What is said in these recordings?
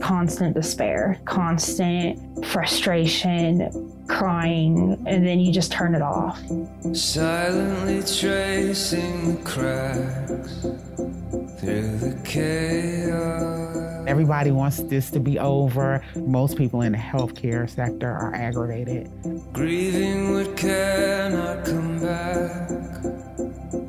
constant despair, constant frustration, crying, and then you just turn it off. Silently tracing the cracks through the chaos. Everybody wants this to be over. Most people in the healthcare sector are aggravated. Grieving what cannot come back,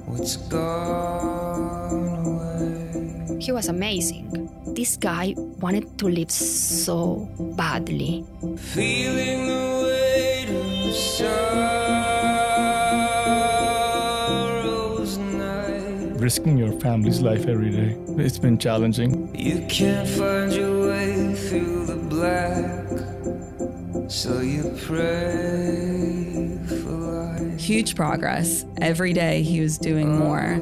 what's gone away. He was amazing. This guy wanted to live so badly. Feeling the weight of sorrow's night. Risking your family's life every day. It's been challenging. You can't find your way through the black, so you pray for life. Huge progress. Every day he was doing more.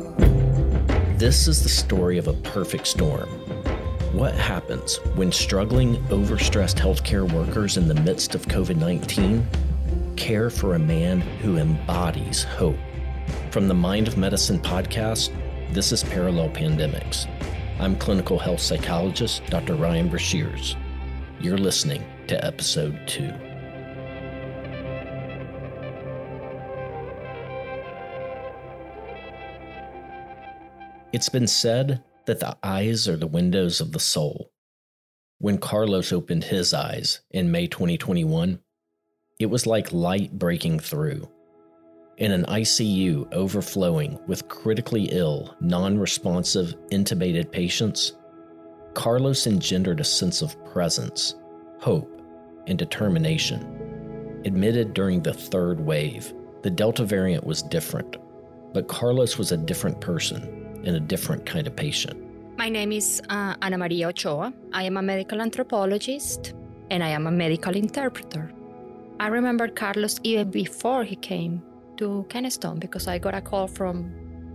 This is the story of a perfect storm. What happens when struggling, overstressed healthcare workers in the midst of COVID-19 care for a man who embodies hope? From the Mind of Medicine podcast, this is Parallel Pandemics. I'm clinical health psychologist, Dr. Ryan Brashears. You're listening to episode 2. It's been said that the eyes are the windows of the soul. When Carlos opened his eyes in May 2021, it was like light breaking through. In an ICU overflowing with critically ill, non-responsive, intubated patients, Carlos engendered a sense of presence, hope, and determination. Admitted during the third wave, the Delta variant was different, but Carlos was a different person and a different kind of patient. My name is Ana Maria Ochoa. I am a medical anthropologist and I am a medical interpreter. I remember Carlos even before he came to Kennestone because I got a call from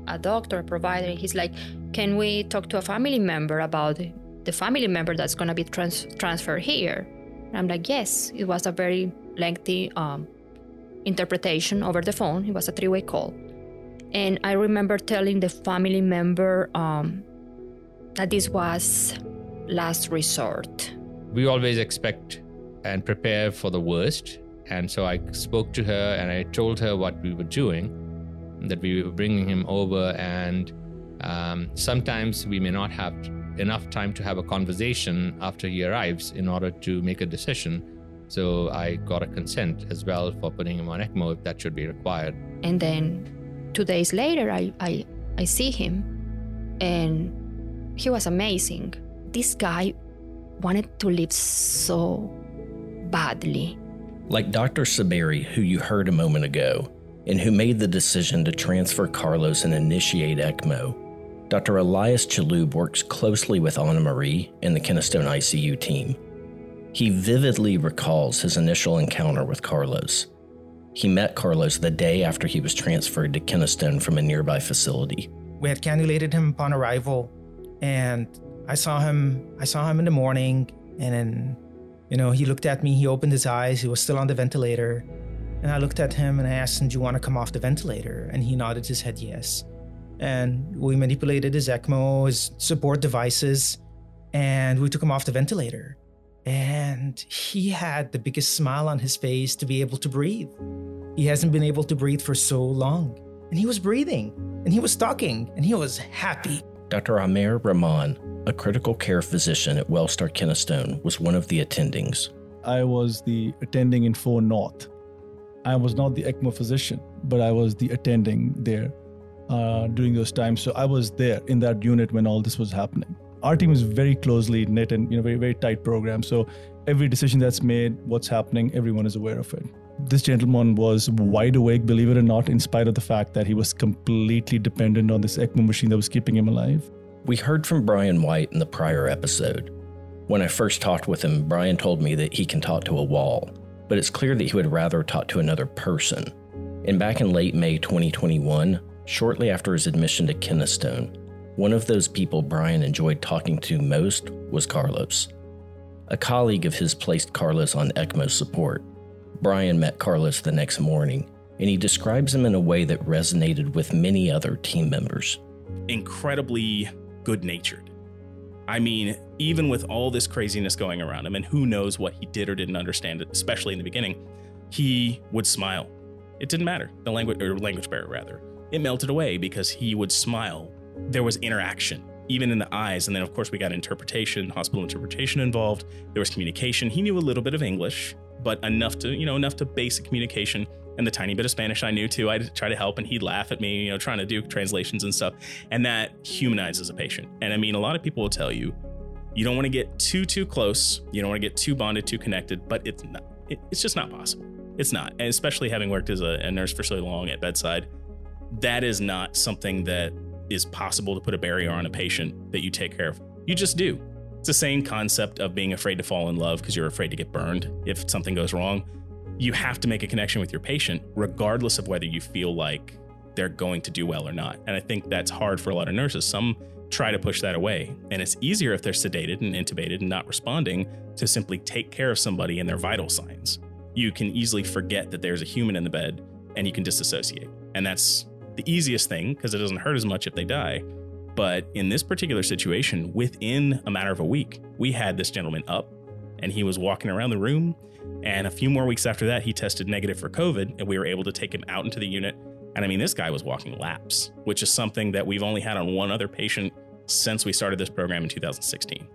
a doctor, a provider. He's like, can we talk to a family member about the family member that's going to be transferred here? And I'm like, yes. It was a very lengthy interpretation over the phone. It was a three-way call. And I remember telling the family member that this was last resort. We always expect and prepare for the worst. And so I spoke to her and I told her what we were doing, that we were bringing him over. And sometimes we may not have enough time to have a conversation after he arrives in order to make a decision. So I got a consent as well for putting him on ECMO if that should be required. And then 2 days later, I see him, and he was amazing. This guy wanted to live so badly. Like Dr. Saberi, who you heard a moment ago, and who made the decision to transfer Carlos and initiate ECMO, Dr. Elias Chaloub works closely with Ana Marie and the Kennestone ICU team. He vividly recalls his initial encounter with Carlos. He met Carlos the day after he was transferred to Kennestone from a nearby facility. We had cannulated him upon arrival, and I saw him in the morning, and then, you know, he looked at me, he opened his eyes, he was still on the ventilator, and I looked at him and I asked him, do you want to come off the ventilator? And he nodded his head yes. And we manipulated his ECMO, his support devices, and we took him off the ventilator. And he had the biggest smile on his face to be able to breathe. He hasn't been able to breathe for so long. And he was breathing, and he was talking, and he was happy. Dr. Amir Rahman, a critical care physician at Wellstar Kennestone, was one of the attendings. I was the attending in 4 North. I was not the ECMO physician, but I was the attending there during those times. So I was there in that unit when all this was happening. Our team is very closely knit and, you know, very, very tight program. So every decision that's made, what's happening, everyone is aware of it. This gentleman was wide awake, believe it or not, in spite of the fact that he was completely dependent on this ECMO machine that was keeping him alive. We heard from Brian White in the prior episode. When I first talked with him, Brian told me that he can talk to a wall, but it's clear that he would rather talk to another person. And back in late May 2021, shortly after his admission to Kennestone, one of those people Brian enjoyed talking to most was Carlos. A colleague of his placed Carlos on ECMO support. Brian met Carlos the next morning, and he describes him in a way that resonated with many other team members. Incredibly good-natured. I mean, even with all this craziness going around him and who knows what he did or didn't understand, especially in the beginning, he would smile. It didn't matter. The language barrier, rather. It melted away because he would smile. There was interaction, even in the eyes. And then, of course, we got interpretation, hospital interpretation involved. There was communication. He knew a little bit of English, but enough to basic communication. And the tiny bit of Spanish I knew, too. I'd try to help and he'd laugh at me, trying to do translations and stuff. And that humanizes a patient. And I mean, a lot of people will tell you, you don't want to get too close. You don't want to get too bonded, too connected. But it's just not possible. It's not. And especially having worked as a nurse for so long at bedside, that is not something that is possible to put a barrier on a patient that you take care of. You just do. It's the same concept of being afraid to fall in love because you're afraid to get burned if something goes wrong. You have to make a connection with your patient, regardless of whether you feel like they're going to do well or not. And I think that's hard for a lot of nurses. Some try to push that away. And it's easier if they're sedated and intubated and not responding to simply take care of somebody and their vital signs. You can easily forget that there's a human in the bed and you can disassociate. And that's the easiest thing because it doesn't hurt as much if they die. But in this particular situation, within a matter of a week, we had this gentleman up and he was walking around the room. And a few more weeks after that, he tested negative for COVID and we were able to take him out into the unit. And I mean, this guy was walking laps, which is something that we've only had on one other patient since we started this program in 2016.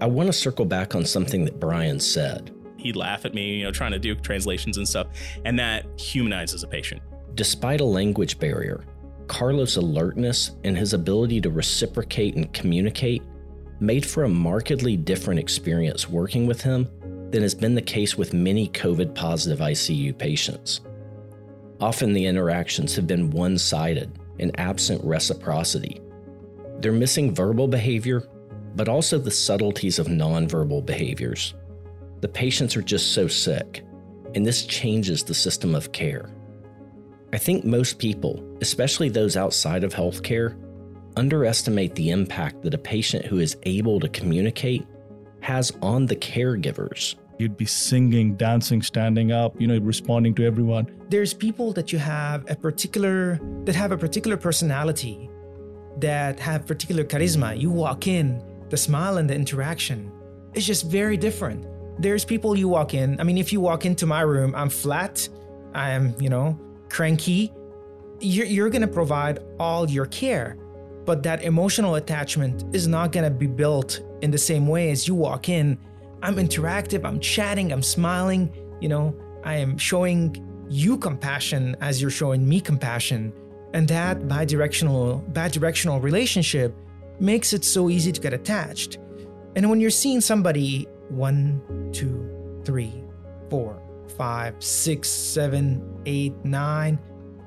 I want to circle back on something that Brian said. He'd laugh at me, trying to do translations and stuff. And that humanizes a patient. Despite a language barrier, Carlos' alertness and his ability to reciprocate and communicate made for a markedly different experience working with him than has been the case with many COVID-positive ICU patients. Often the interactions have been one-sided and absent reciprocity. They're missing verbal behavior, but also the subtleties of nonverbal behaviors. The patients are just so sick, and this changes the system of care. I think most people, especially those outside of healthcare, underestimate the impact that a patient who is able to communicate has on the caregivers. You'd be singing, dancing, standing up, responding to everyone. There's people that have a particular personality, that have particular charisma. You walk in, the smile and the interaction is just very different. There's people you walk in. I mean, if you walk into my room, I'm flat, I'm, cranky. You're going to provide all your care, but that emotional attachment is not going to be built in the same way as you walk in. I'm interactive, I'm chatting, I'm smiling, I am showing you compassion as you're showing me compassion. And that bi-directional relationship makes it so easy to get attached. And when you're seeing somebody 1, 2, 3, 4, 5, 6, 7, 8, 9,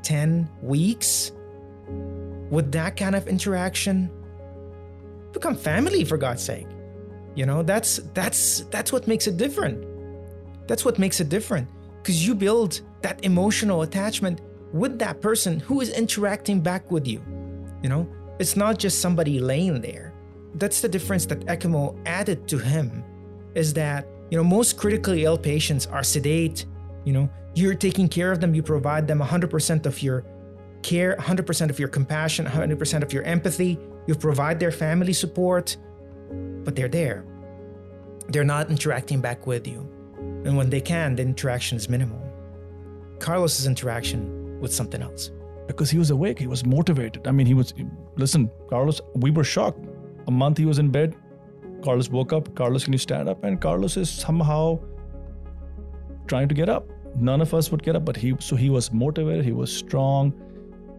10 weeks with that kind of interaction, become family, for God's sake. That's what makes it different. That's what makes it different, because you build that emotional attachment with that person who is interacting back with you. It's not just somebody laying there. That's the difference that ECMO added to him, is that, most critically ill patients are sedate. You're taking care of them. You provide them 100% of your care, 100% of your compassion, 100% of your empathy. You provide their family support, but they're there. They're not interacting back with you. And when they can, the interaction is minimal. Carlos's interaction was something else. Because he was awake, he was motivated. I mean, listen, Carlos, we were shocked. A month he was in bed, Carlos woke up, Carlos, can you stand up? And Carlos is somehow trying to get up. None of us would get up, but he was motivated, he was strong.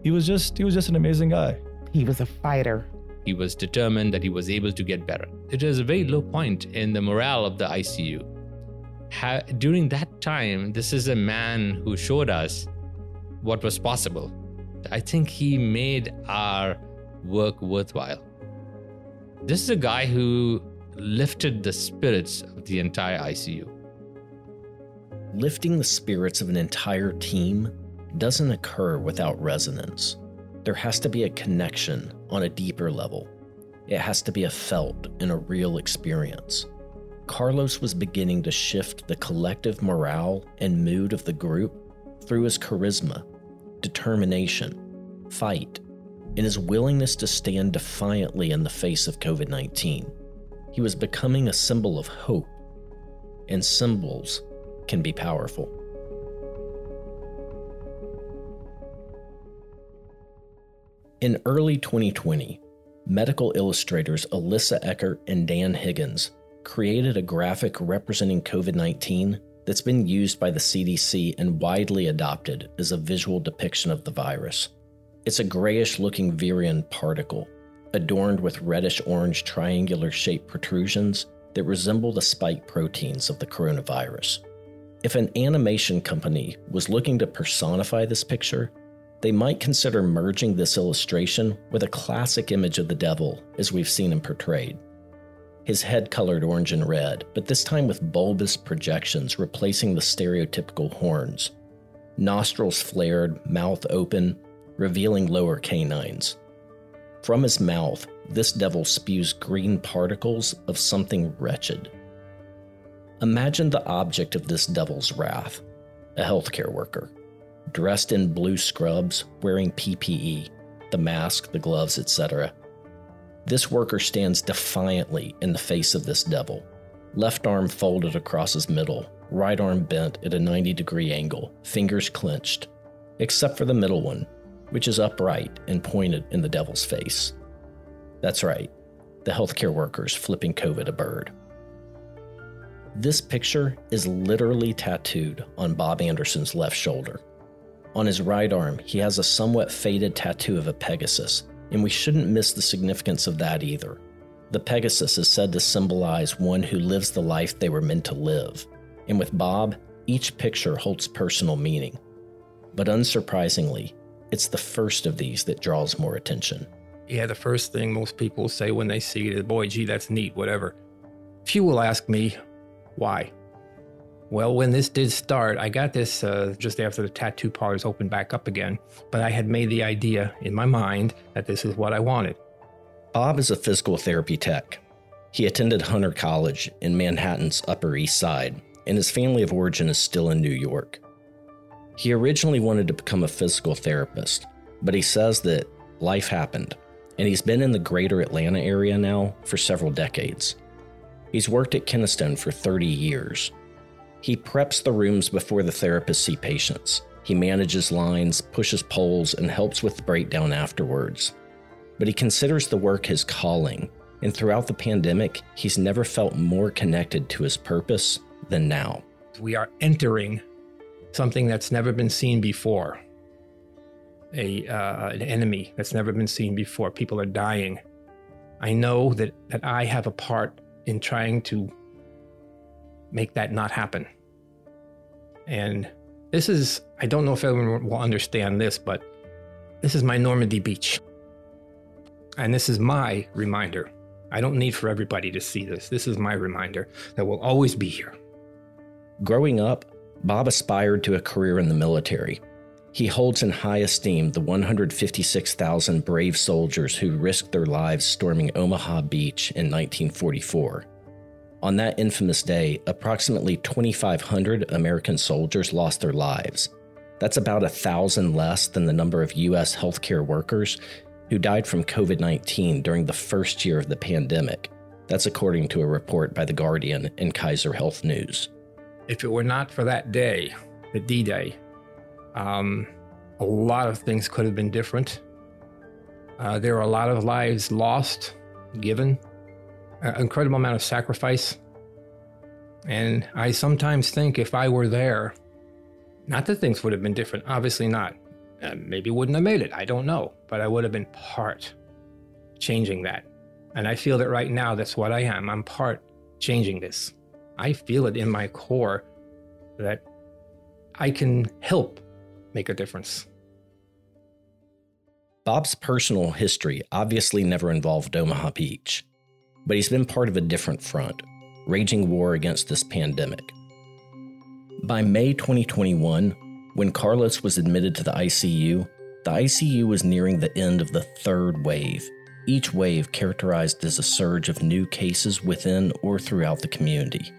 He was just an amazing guy. He was a fighter. He was determined that he was able to get better. It was a very low point in the morale of the ICU. During that time, this is a man who showed us what was possible. I think he made our work worthwhile. This is a guy who lifted the spirits of the entire ICU. Lifting the spirits of an entire team doesn't occur without resonance. There has to be a connection on a deeper level. It has to be a felt and a real experience. Carlos was beginning to shift the collective morale and mood of the group through his charisma, determination, fight, and his willingness to stand defiantly in the face of COVID-19. He was becoming a symbol of hope, and symbols can be powerful. In early 2020, medical illustrators Alyssa Eckert and Dan Higgins created a graphic representing COVID-19 that's been used by the CDC and widely adopted as a visual depiction of the virus. It's a grayish-looking virion particle, adorned with reddish-orange triangular-shaped protrusions that resemble the spike proteins of the coronavirus. If an animation company was looking to personify this picture, they might consider merging this illustration with a classic image of the devil as we've seen him portrayed. His head colored orange and red, but this time with bulbous projections replacing the stereotypical horns. Nostrils flared, mouth open, revealing lower canines. From his mouth, this devil spews green particles of something wretched. Imagine the object of this devil's wrath, a healthcare worker, dressed in blue scrubs, wearing PPE, the mask, the gloves, etc. This worker stands defiantly in the face of this devil, left arm folded across his middle, right arm bent at a 90-degree angle, fingers clenched, except for the middle one, which is upright and pointed in the devil's face. That's right, the healthcare worker's flipping COVID a bird. This picture is literally tattooed on Bob Anderson's left shoulder. On his right arm, he has a somewhat faded tattoo of a Pegasus, and we shouldn't miss the significance of that either. The Pegasus is said to symbolize one who lives the life they were meant to live, and with Bob, each picture holds personal meaning. But unsurprisingly, it's the first of these that draws more attention. Yeah, the first thing most people say when they see it is, boy, gee, that's neat, whatever. Few will ask me, why? Well, when this did start, I got this just after the tattoo parlors opened back up again, but I had made the idea in my mind that this is what I wanted. Bob is a physical therapy tech. He attended Hunter College in Manhattan's Upper East Side, and his family of origin is still in New York. He originally wanted to become a physical therapist, but he says that life happened, and he's been in the greater Atlanta area now for several decades. He's worked at Kennestone for 30 years. He preps the rooms before the therapists see patients. He manages lines, pushes polls, and helps with the breakdown afterwards. But he considers the work his calling, and throughout the pandemic, he's never felt more connected to his purpose than now. We are entering something that's never been seen before, an enemy that's never been seen before. People are dying. I know that I have a part in trying to make that not happen. And this is, I don't know if everyone will understand this, but this is my Normandy Beach. And this is my reminder. I don't need for everybody to see this. This is my reminder that we'll always be here. Growing up, Bob aspired to a career in the military. He holds in high esteem the 156,000 brave soldiers who risked their lives storming Omaha Beach in 1944. On that infamous day, approximately 2,500 American soldiers lost their lives. That's about 1,000 less than the number of U.S. healthcare workers who died from COVID-19 during the first year of the pandemic. That's according to a report by The Guardian and Kaiser Health News. If it were not for that day, the D-Day, a lot of things could have been different. There were a lot of lives lost, given. An incredible amount of sacrifice. And I sometimes think if I were there, not that things would have been different, obviously not. Maybe wouldn't have made it, I don't know. But I would have been part changing that. And I feel that right now that's what I am. I'm part changing this. I feel it in my core that I can help make a difference. Bob's personal history obviously never involved Omaha Beach. But he's been part of a different front, raging war against this pandemic. By May 2021, when Carlos was admitted to the ICU was nearing the end of the third wave, each wave characterized as a surge of new cases within or throughout the community.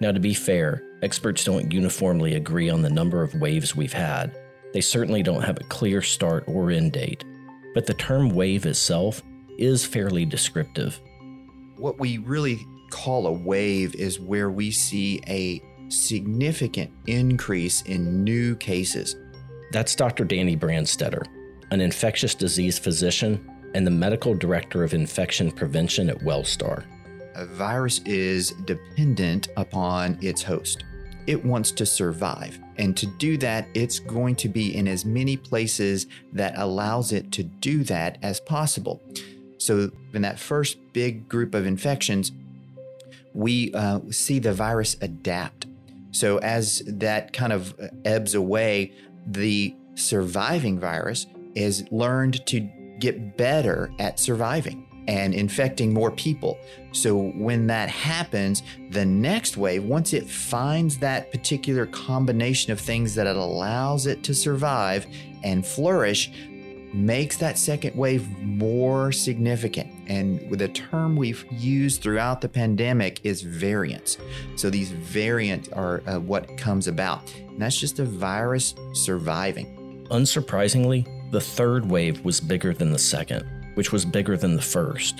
Now, to be fair, experts don't uniformly agree on the number of waves we've had. They certainly don't have a clear start or end date, but the term wave itself is fairly descriptive. What we really call a wave is where we see a significant increase in new cases. That's Dr. Danny Branstetter, an infectious disease physician and the medical director of infection prevention at Wellstar. A virus is dependent upon its host. It wants to survive. And to do that, it's going to be in as many places that allows it to do that as possible. So in that first big group of infections, we see the virus adapt. So as that kind of ebbs away, the surviving virus is learned to get better at surviving and infecting more people. So when that happens, the next wave, once it finds that particular combination of things that it allows it to survive and flourish, makes that second wave more significant. And with a term we've used throughout the pandemic is variants. So these variants are what comes about. And that's just a virus surviving. Unsurprisingly, the third wave was bigger than the second, which was bigger than the first.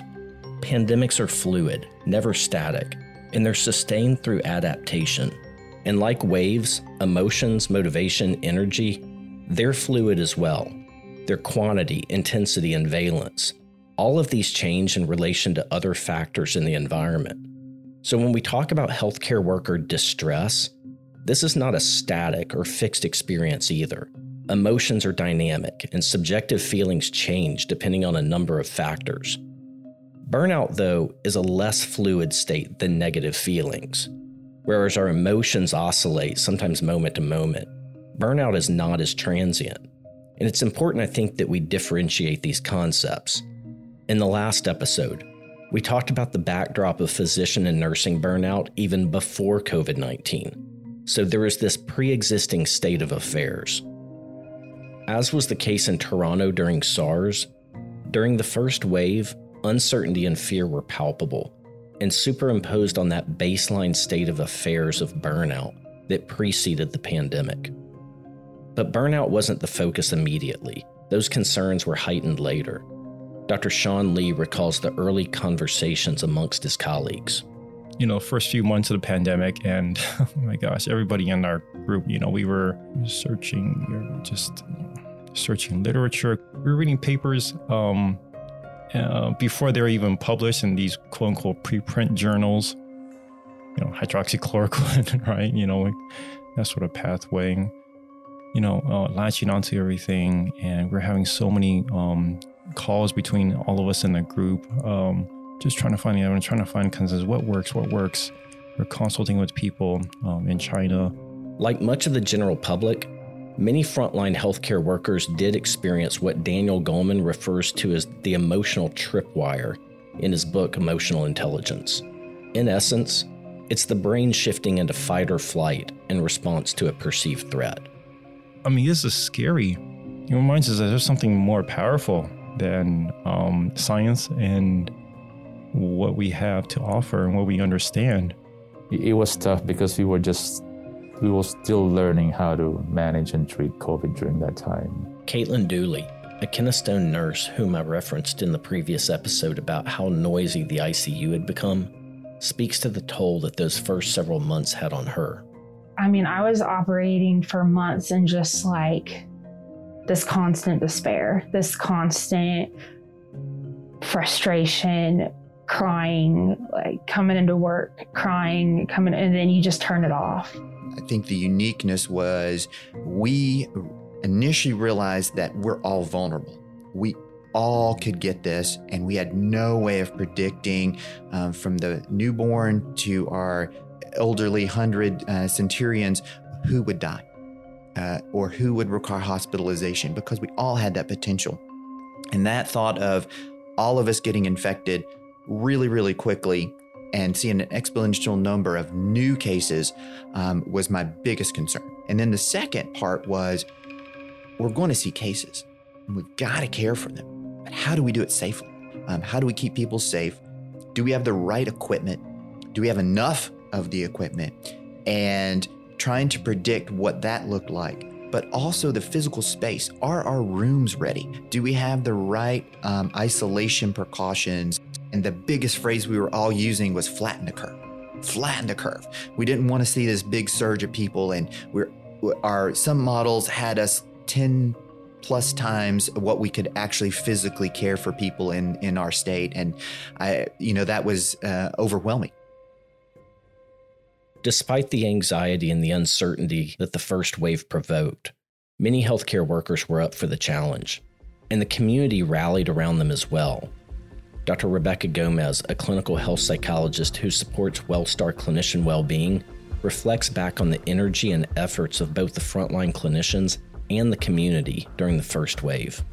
Pandemics are fluid, never static, and they're sustained through adaptation. And like waves, emotions, motivation, energy, they're fluid as well. Their quantity, intensity, and valence. All of these change in relation to other factors in the environment. So when we talk about healthcare worker distress, this is not a static or fixed experience either. Emotions are dynamic, and subjective feelings change depending on a number of factors. Burnout, though, is a less fluid state than negative feelings. Whereas our emotions oscillate, sometimes moment to moment, burnout is not as transient. And it's important, I think, that we differentiate these concepts. In the last episode, we talked about the backdrop of physician and nursing burnout even before COVID-19. So there is this pre-existing state of affairs. As was the case in Toronto during SARS, during the first wave, uncertainty and fear were palpable and superimposed on that baseline state of affairs of burnout that preceded the pandemic. But burnout wasn't the focus immediately. Those concerns were heightened later. Dr. Sean Lee recalls the early conversations amongst his colleagues. You know, first few months of the pandemic, and oh my gosh, everybody in our group, you know, we were searching literature. We were reading papers before they were even published in these quote unquote preprint journals, you know, hydroxychloroquine, right? You know, like that sort of pathway. You know, latching onto everything, and we're having so many calls between all of us in the group, just trying to find the other, trying to find consensus. What works? We're consulting with people in China. Like much of the general public, many frontline healthcare workers did experience what Daniel Goleman refers to as the emotional tripwire in his book, Emotional Intelligence. In essence, it's the brain shifting into fight or flight in response to a perceived threat. I mean, this is scary. It reminds us that there's something more powerful than science and what we have to offer and what we understand. It was tough because we were still learning how to manage and treat COVID during that time. Caitlin Dooley, a Kennestone nurse whom I referenced in the previous episode about how noisy the ICU had become, speaks to the toll that those first several months had on her. I mean, I was operating for months in just like this constant despair, this constant frustration, crying, like coming into work, crying, coming, and then you just turn it off. I think the uniqueness was we initially realized that we're all vulnerable. We all could get this, and we had no way of predicting from the newborn to our elderly 100 centurions who would die or who would require hospitalization, because we all had that potential. And that thought of all of us getting infected really, really quickly and seeing an exponential number of new cases was my biggest concern. And then the second part was we're going to see cases and we've got to care for them. But how do we do it safely? How do we keep people safe? Do we have the right equipment? Do we have enough of the equipment? And trying to predict what that looked like, but also the physical space. Are our rooms ready? Do we have the right isolation precautions? And the biggest phrase we were all using was flatten the curve, flatten the curve. We didn't want to see this big surge of people. And some models had us 10 plus times what we could actually physically care for people in our state. And that was overwhelming. Despite the anxiety and the uncertainty that the first wave provoked, many healthcare workers were up for the challenge, and the community rallied around them as well. Dr. Rebecca Gomez, a clinical health psychologist who supports Wellstar Clinician Wellbeing, reflects back on the energy and efforts of both the frontline clinicians and the community during the first wave.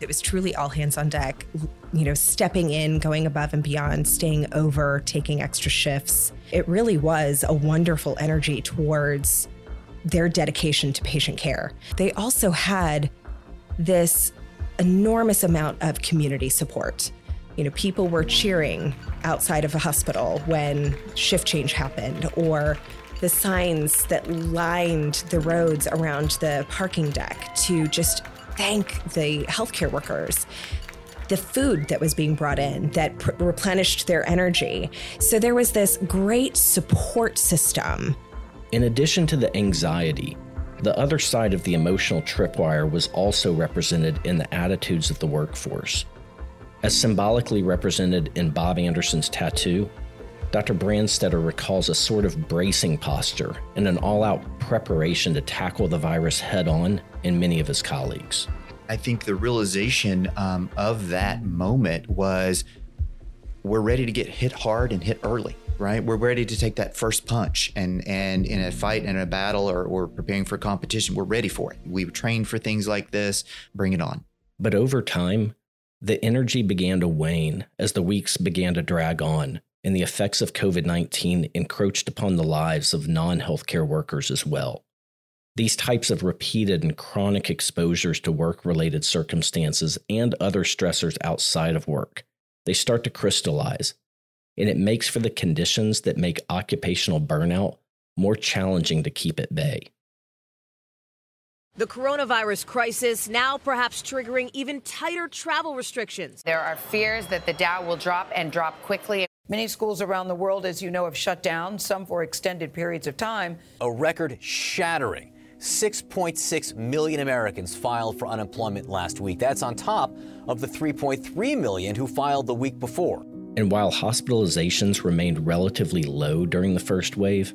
It was truly all hands on deck, stepping in, going above and beyond, staying over, taking extra shifts. It really was a wonderful energy towards their dedication to patient care. They also had this enormous amount of community support. People were cheering outside of a hospital when shift change happened, or the signs that lined the roads around the parking deck to just thank the healthcare workers, the food that was being brought in that replenished their energy. So there was this great support system. In addition to the anxiety, the other side of the emotional tripwire was also represented in the attitudes of the workforce. As symbolically represented in Bob Anderson's tattoo, Dr. Branstetter recalls a sort of bracing posture and an all-out preparation to tackle the virus head-on in many of his colleagues. I think the realization of that moment was, we're ready to get hit hard and hit early, right? We're ready to take that first punch, and in a fight, in a battle, or preparing for competition, we're ready for it. We've trained for things like this, bring it on. But over time, the energy began to wane as the weeks began to drag on, and the effects of COVID-19 encroached upon the lives of non-healthcare workers as well. These types of repeated and chronic exposures to work-related circumstances and other stressors outside of work, they start to crystallize, and it makes for the conditions that make occupational burnout more challenging to keep at bay. The coronavirus crisis now perhaps triggering even tighter travel restrictions. There are fears that the Dow will drop and drop quickly. Many schools around the world, as you know, have shut down, some for extended periods of time. A record-shattering 6.6 million Americans filed for unemployment last week. That's on top of the 3.3 million who filed the week before. And while hospitalizations remained relatively low during the first wave,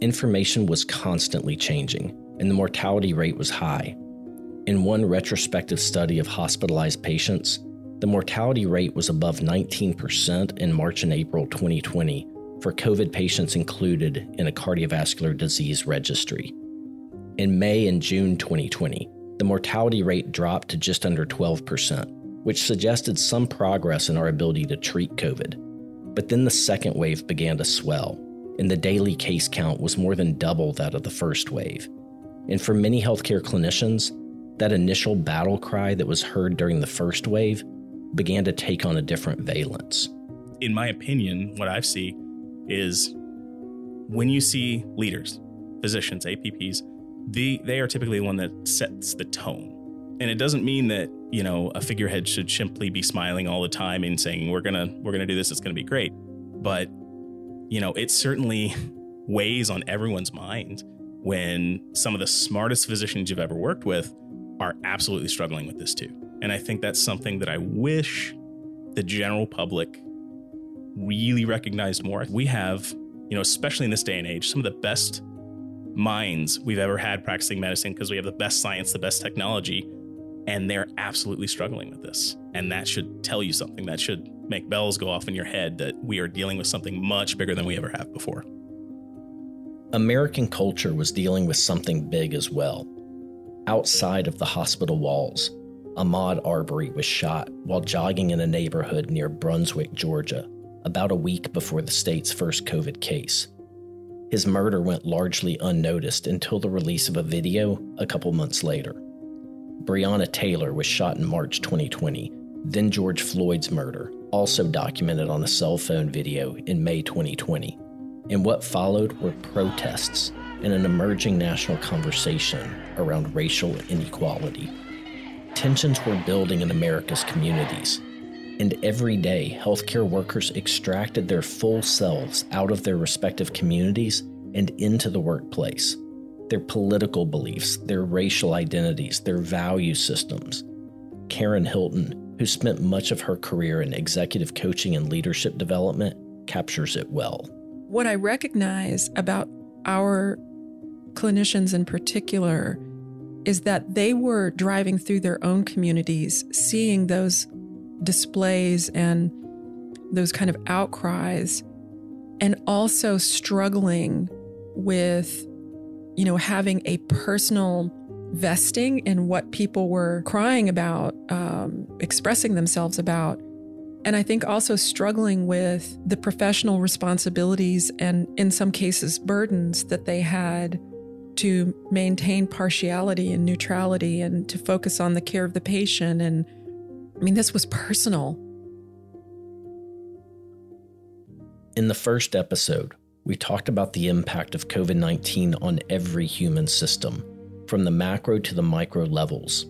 information was constantly changing, and the mortality rate was high. In one retrospective study of hospitalized patients, the mortality rate was above 19% in March and April 2020 for COVID patients included in a cardiovascular disease registry. In May and June 2020, the mortality rate dropped to just under 12%, which suggested some progress in our ability to treat COVID. But then the second wave began to swell, and the daily case count was more than double that of the first wave. And for many healthcare clinicians, that initial battle cry that was heard during the first wave began to take on a different valence. In my opinion, what I see is when you see leaders, physicians, APPs, they are typically the one that sets the tone. And it doesn't mean that, a figurehead should simply be smiling all the time and saying, we're gonna do this, it's gonna be great. But, it certainly weighs on everyone's mind when some of the smartest physicians you've ever worked with are absolutely struggling with this too. And I think that's something that I wish the general public really recognized more. We have, especially in this day and age, some of the best minds we've ever had practicing medicine because we have the best science, the best technology, and they're absolutely struggling with this. And that should tell you something. That should make bells go off in your head that we are dealing with something much bigger than we ever have before. American culture was dealing with something big as well. Outside of the hospital walls, Ahmaud Arbery was shot while jogging in a neighborhood near Brunswick, Georgia, about a week before the state's first COVID case. His murder went largely unnoticed until the release of a video a couple months later. Breonna Taylor was shot in March 2020, then George Floyd's murder, also documented on a cell phone video in May 2020. And what followed were protests and an emerging national conversation around racial inequality. Tensions were building in America's communities, And every day, healthcare workers extracted their full selves out of their respective communities and into the workplace. Their political beliefs, their racial identities, their value systems. Karen Hilton, who spent much of her career in executive coaching and leadership development, captures it well. What I recognize about our clinicians in particular is that they were driving through their own communities, seeing those displays and those kind of outcries, and also struggling with, you know, having a personal vesting in what people were crying about, expressing themselves about. And I think also struggling with the professional responsibilities and, in some cases, burdens that they had to maintain partiality and neutrality and to focus on the care of the patient. And I mean, this was personal. In the first episode, we talked about the impact of COVID-19 on every human system, from the macro to the micro levels.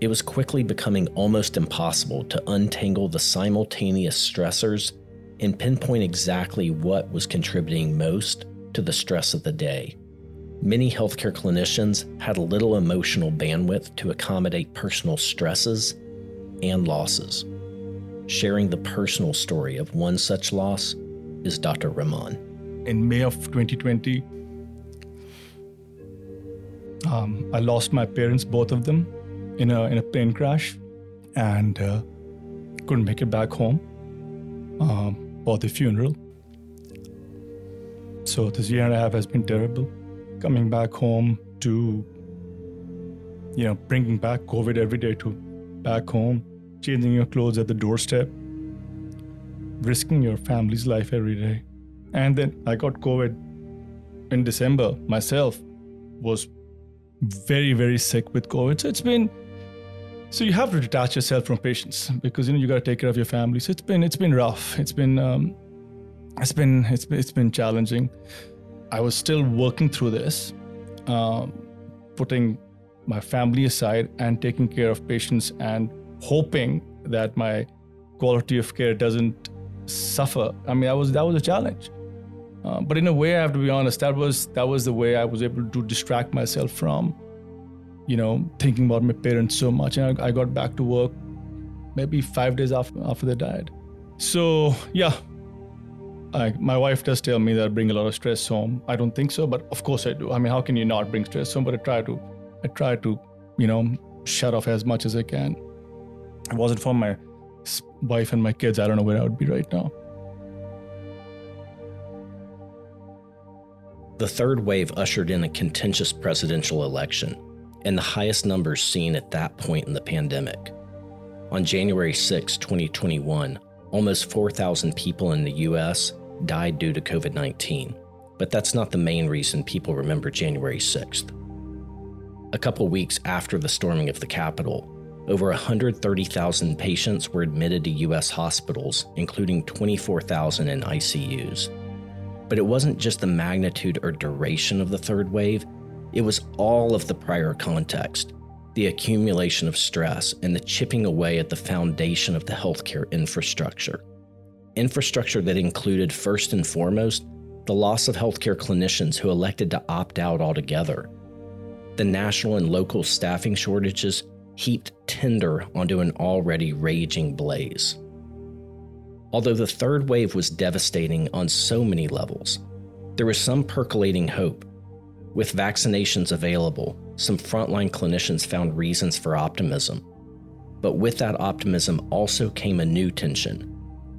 It was quickly becoming almost impossible to untangle the simultaneous stressors and pinpoint exactly what was contributing most to the stress of the day. Many healthcare clinicians had little emotional bandwidth to accommodate personal stresses and losses. Sharing the personal story of one such loss is Dr. Rahman. In May of 2020, I lost my parents, both of them, in a plane crash, and couldn't make it back home for the funeral. So this year and a half has been terrible. Coming back home to, you know, bringing back COVID every day to back home, changing your clothes at the doorstep, risking your family's life every day. And then I got COVID in December myself, was very, very sick with COVID. So it's been, so you have to detach yourself from patients because, you know, you got to take care of your family. So it's been rough. It's been challenging. I was still working through this, putting my family aside and taking care of patients and hoping that my quality of care doesn't suffer. I mean, that was a challenge. But in a way, I have to be honest, that was the way I was able to distract myself from, you know, thinking about my parents so much. And I got back to work maybe 5 days after they died. So, yeah. My wife does tell me that I bring a lot of stress home. I don't think so, but of course I do. I mean, how can you not bring stress home? But I try to, you know, shut off as much as I can. If it wasn't for my wife and my kids, I don't know where I would be right now. The third wave ushered in a contentious presidential election and the highest numbers seen at that point in the pandemic. On January 6, 2021, almost 4,000 people in the U.S. died due to COVID-19, but that's not the main reason people remember January 6th. A couple weeks after the storming of the Capitol, over 130,000 patients were admitted to U.S. hospitals, including 24,000 in ICUs. But it wasn't just the magnitude or duration of the third wave, it was all of the prior context. The accumulation of stress and the chipping away at the foundation of the healthcare infrastructure. Infrastructure that included, first and foremost, the loss of healthcare clinicians who elected to opt out altogether. The national and local staffing shortages heaped tinder onto an already raging blaze. Although the third wave was devastating on so many levels, there was some percolating hope. With vaccinations available, some frontline clinicians found reasons for optimism. But with that optimism also came a new tension.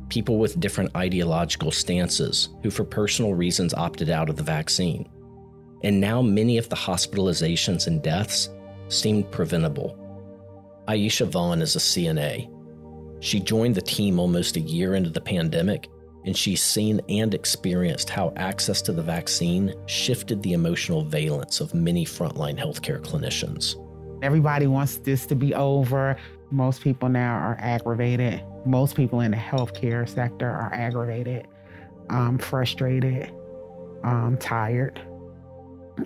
People with different ideological stances who for personal reasons opted out of the vaccine. And now many of the hospitalizations and deaths seemed preventable. Ayesha Vaughan is a CNA. She joined the team almost a year into the pandemic, and she's seen and experienced how access to the vaccine shifted the emotional valence of many frontline healthcare clinicians. Everybody wants this to be over. Most people now are aggravated. Most people in the healthcare sector are aggravated, frustrated, tired.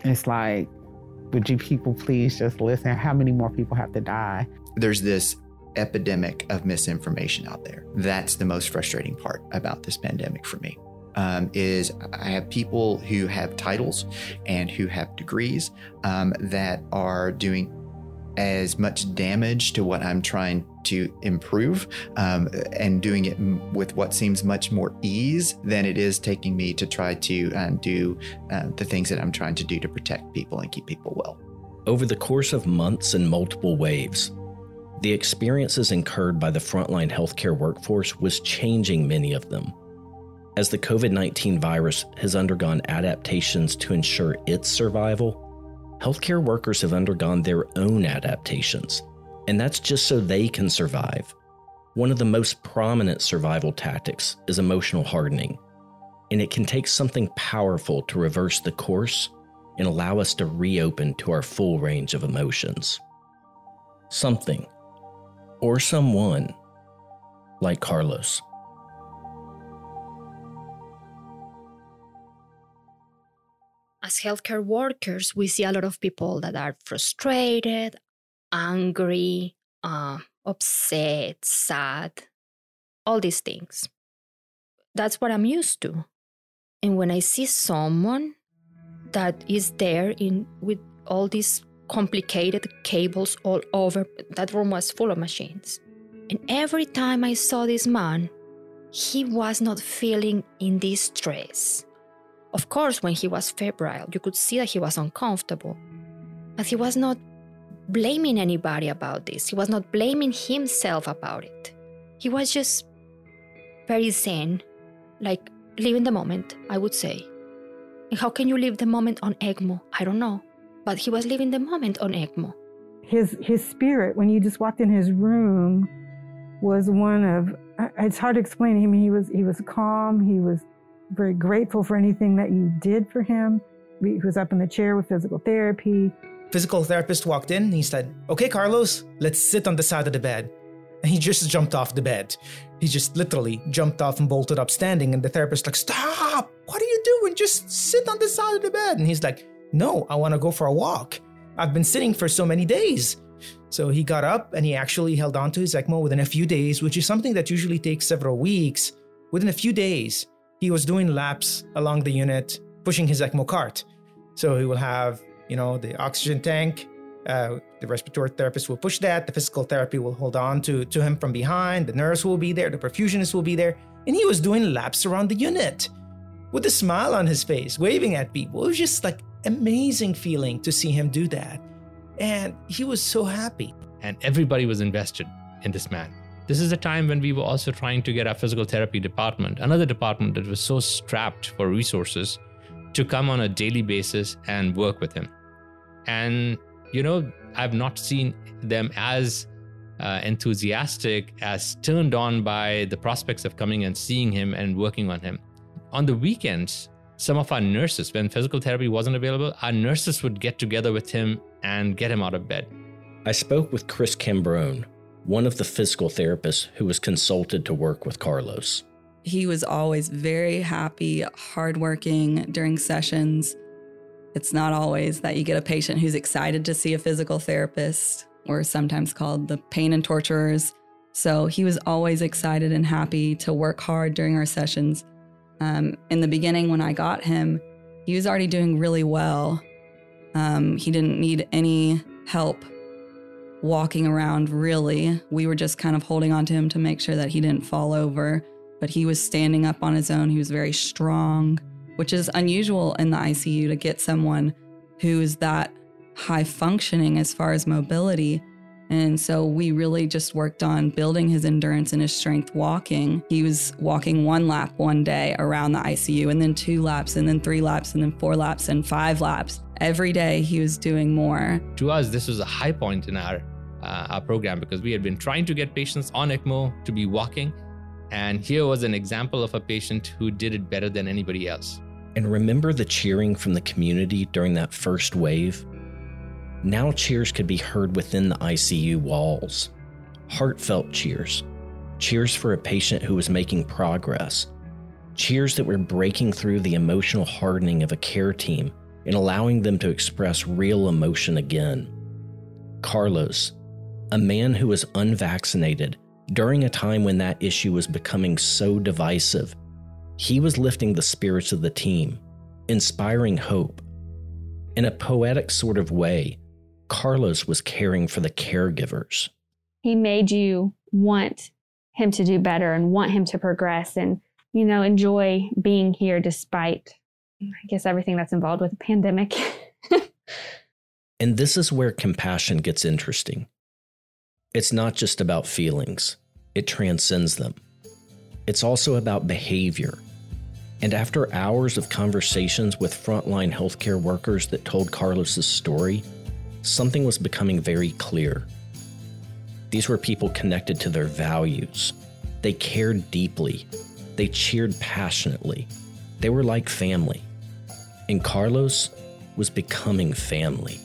It's like, would you people please just listen? How many more people have to die? There's this epidemic of misinformation out there. That's the most frustrating part about this pandemic for me, is I have people who have titles and who have degrees that are doing as much damage to what I'm trying to improve and doing it with what seems much more ease than it is taking me to try to do the things that I'm trying to do to protect people and keep people well. Over the course of months and multiple waves, the experiences incurred by the frontline healthcare workforce was changing many of them, as the COVID-19 virus has undergone adaptations to ensure its survival. Healthcare workers have undergone their own adaptations, and that's just so they can survive. One of the most prominent survival tactics is emotional hardening, and it can take something powerful to reverse the course and allow us to reopen to our full range of emotions. Something, or someone, like Carlos. As healthcare workers, we see a lot of people that are frustrated, angry, upset, sad, all these things. That's what I'm used to. And when I see someone that is there with all these complicated cables all over, that room was full of machines. And every time I saw this man, he was not feeling in this stress. Of course, when he was febrile, you could see that he was uncomfortable. But he was not blaming anybody about this. He was not blaming himself about it. He was just very zen, like living the moment, I would say. And how can you live the moment on ECMO? I don't know. But he was living the moment on ECMO. His spirit, when you just walked in his room, was one of, it's hard to explain. I mean, he was calm. He was very grateful for anything that you did for him. He was up in the chair with physical therapy. Physical therapist walked in and he said, "Okay, Carlos, let's sit on the side of the bed." And he just jumped off the bed. He just literally jumped off and bolted up standing. And the therapist like, "Stop, what are you doing? Just sit on the side of the bed." And he's like, "No, I want to go for a walk. I've been sitting for so many days." So he got up and he actually held on to his ECMO within a few days, which is something that usually takes several weeks. Within a few days, he was doing laps along the unit, pushing his ECMO cart. So he will have, the oxygen tank. The respiratory therapist will push that. The physical therapy will hold on to him from behind. The nurse will be there. The perfusionist will be there. And he was doing laps around the unit with a smile on his face, waving at people. It was just like amazing feeling to see him do that. And he was so happy. And everybody was invested in this man. This is a time when we were also trying to get our physical therapy department, another department that was so strapped for resources, to come on a daily basis and work with him. And, I've not seen them as enthusiastic, as turned on by the prospects of coming and seeing him and working on him. On the weekends, some of our nurses, when physical therapy wasn't available, our nurses would get together with him and get him out of bed. I spoke with Chris Cambrone, one of the physical therapists who was consulted to work with Carlos. He was always very happy, hardworking during sessions. It's not always that you get a patient who's excited to see a physical therapist. We're sometimes called the pain and torturers. So he was always excited and happy to work hard during our sessions. In the beginning, when I got him, he was already doing really well. He didn't need any help walking around, really. We were just kind of holding on to him to make sure that he didn't fall over, but he was standing up on his own. He was very strong, which is unusual in the ICU to get someone who is that high functioning as far as mobility. And so we really just worked on building his endurance and his strength walking. He was walking one lap one day around the ICU, and then two laps, and then three laps, and then four laps, and five laps. Every day he was doing more. To us, this was a high point in our program, because we had been trying to get patients on ECMO to be walking. And here was an example of a patient who did it better than anybody else. And remember the cheering from the community during that first wave? Now cheers could be heard within the ICU walls. Heartfelt cheers. Cheers for a patient who was making progress. Cheers that were breaking through the emotional hardening of a care team and allowing them to express real emotion again. Carlos, a man who was unvaccinated during a time when that issue was becoming so divisive. He was lifting the spirits of the team, inspiring hope. In a poetic sort of way, Carlos was caring for the caregivers. He made you want him to do better and want him to progress and, you know, enjoy being here despite, I guess, everything that's involved with a pandemic. And this is where compassion gets interesting. It's not just about feelings. It transcends them. It's also about behavior. And after hours of conversations with frontline healthcare workers that told Carlos's story, something was becoming very clear. These were people connected to their values. They cared deeply. They cheered passionately. They were like family. And Carlos was becoming family.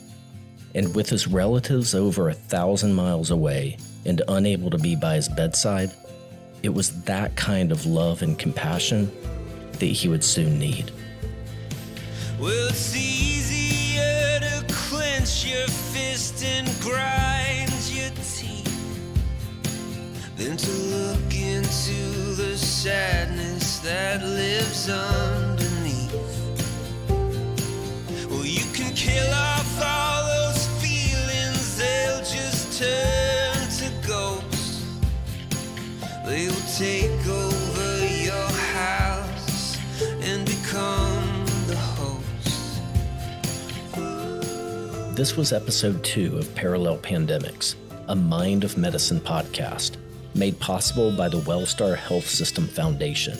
And with his relatives over 1,000 miles away and unable to be by his bedside, it was that kind of love and compassion that he would soon need. Well, it's easier to clench your fist and grind your teeth than to look into the sadness that lives underneath. Well, you can kill off all those feelings, they'll just turn to ghosts. They will take over your house and become the host. This was episode 2 of Parallel Pandemics, a Mind of Medicine podcast, made possible by the Wellstar Health System Foundation.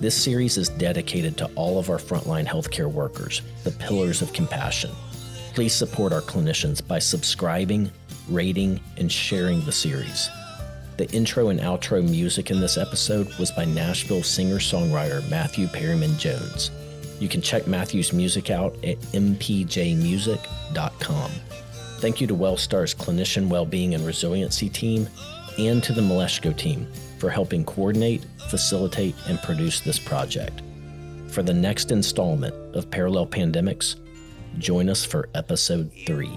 This series is dedicated to all of our frontline healthcare workers, the pillars of compassion. Please support our clinicians by subscribing, rating, and sharing the series. The intro and outro music in this episode was by Nashville singer-songwriter Matthew Perryman Jones. You can check Matthew's music out at mpjmusic.com. Thank you to Wellstar's Clinician Wellbeing and Resiliency team, and to the Meleshko team for helping coordinate, facilitate, and produce this project. For the next installment of Parallel Pandemics, join us for episode 3.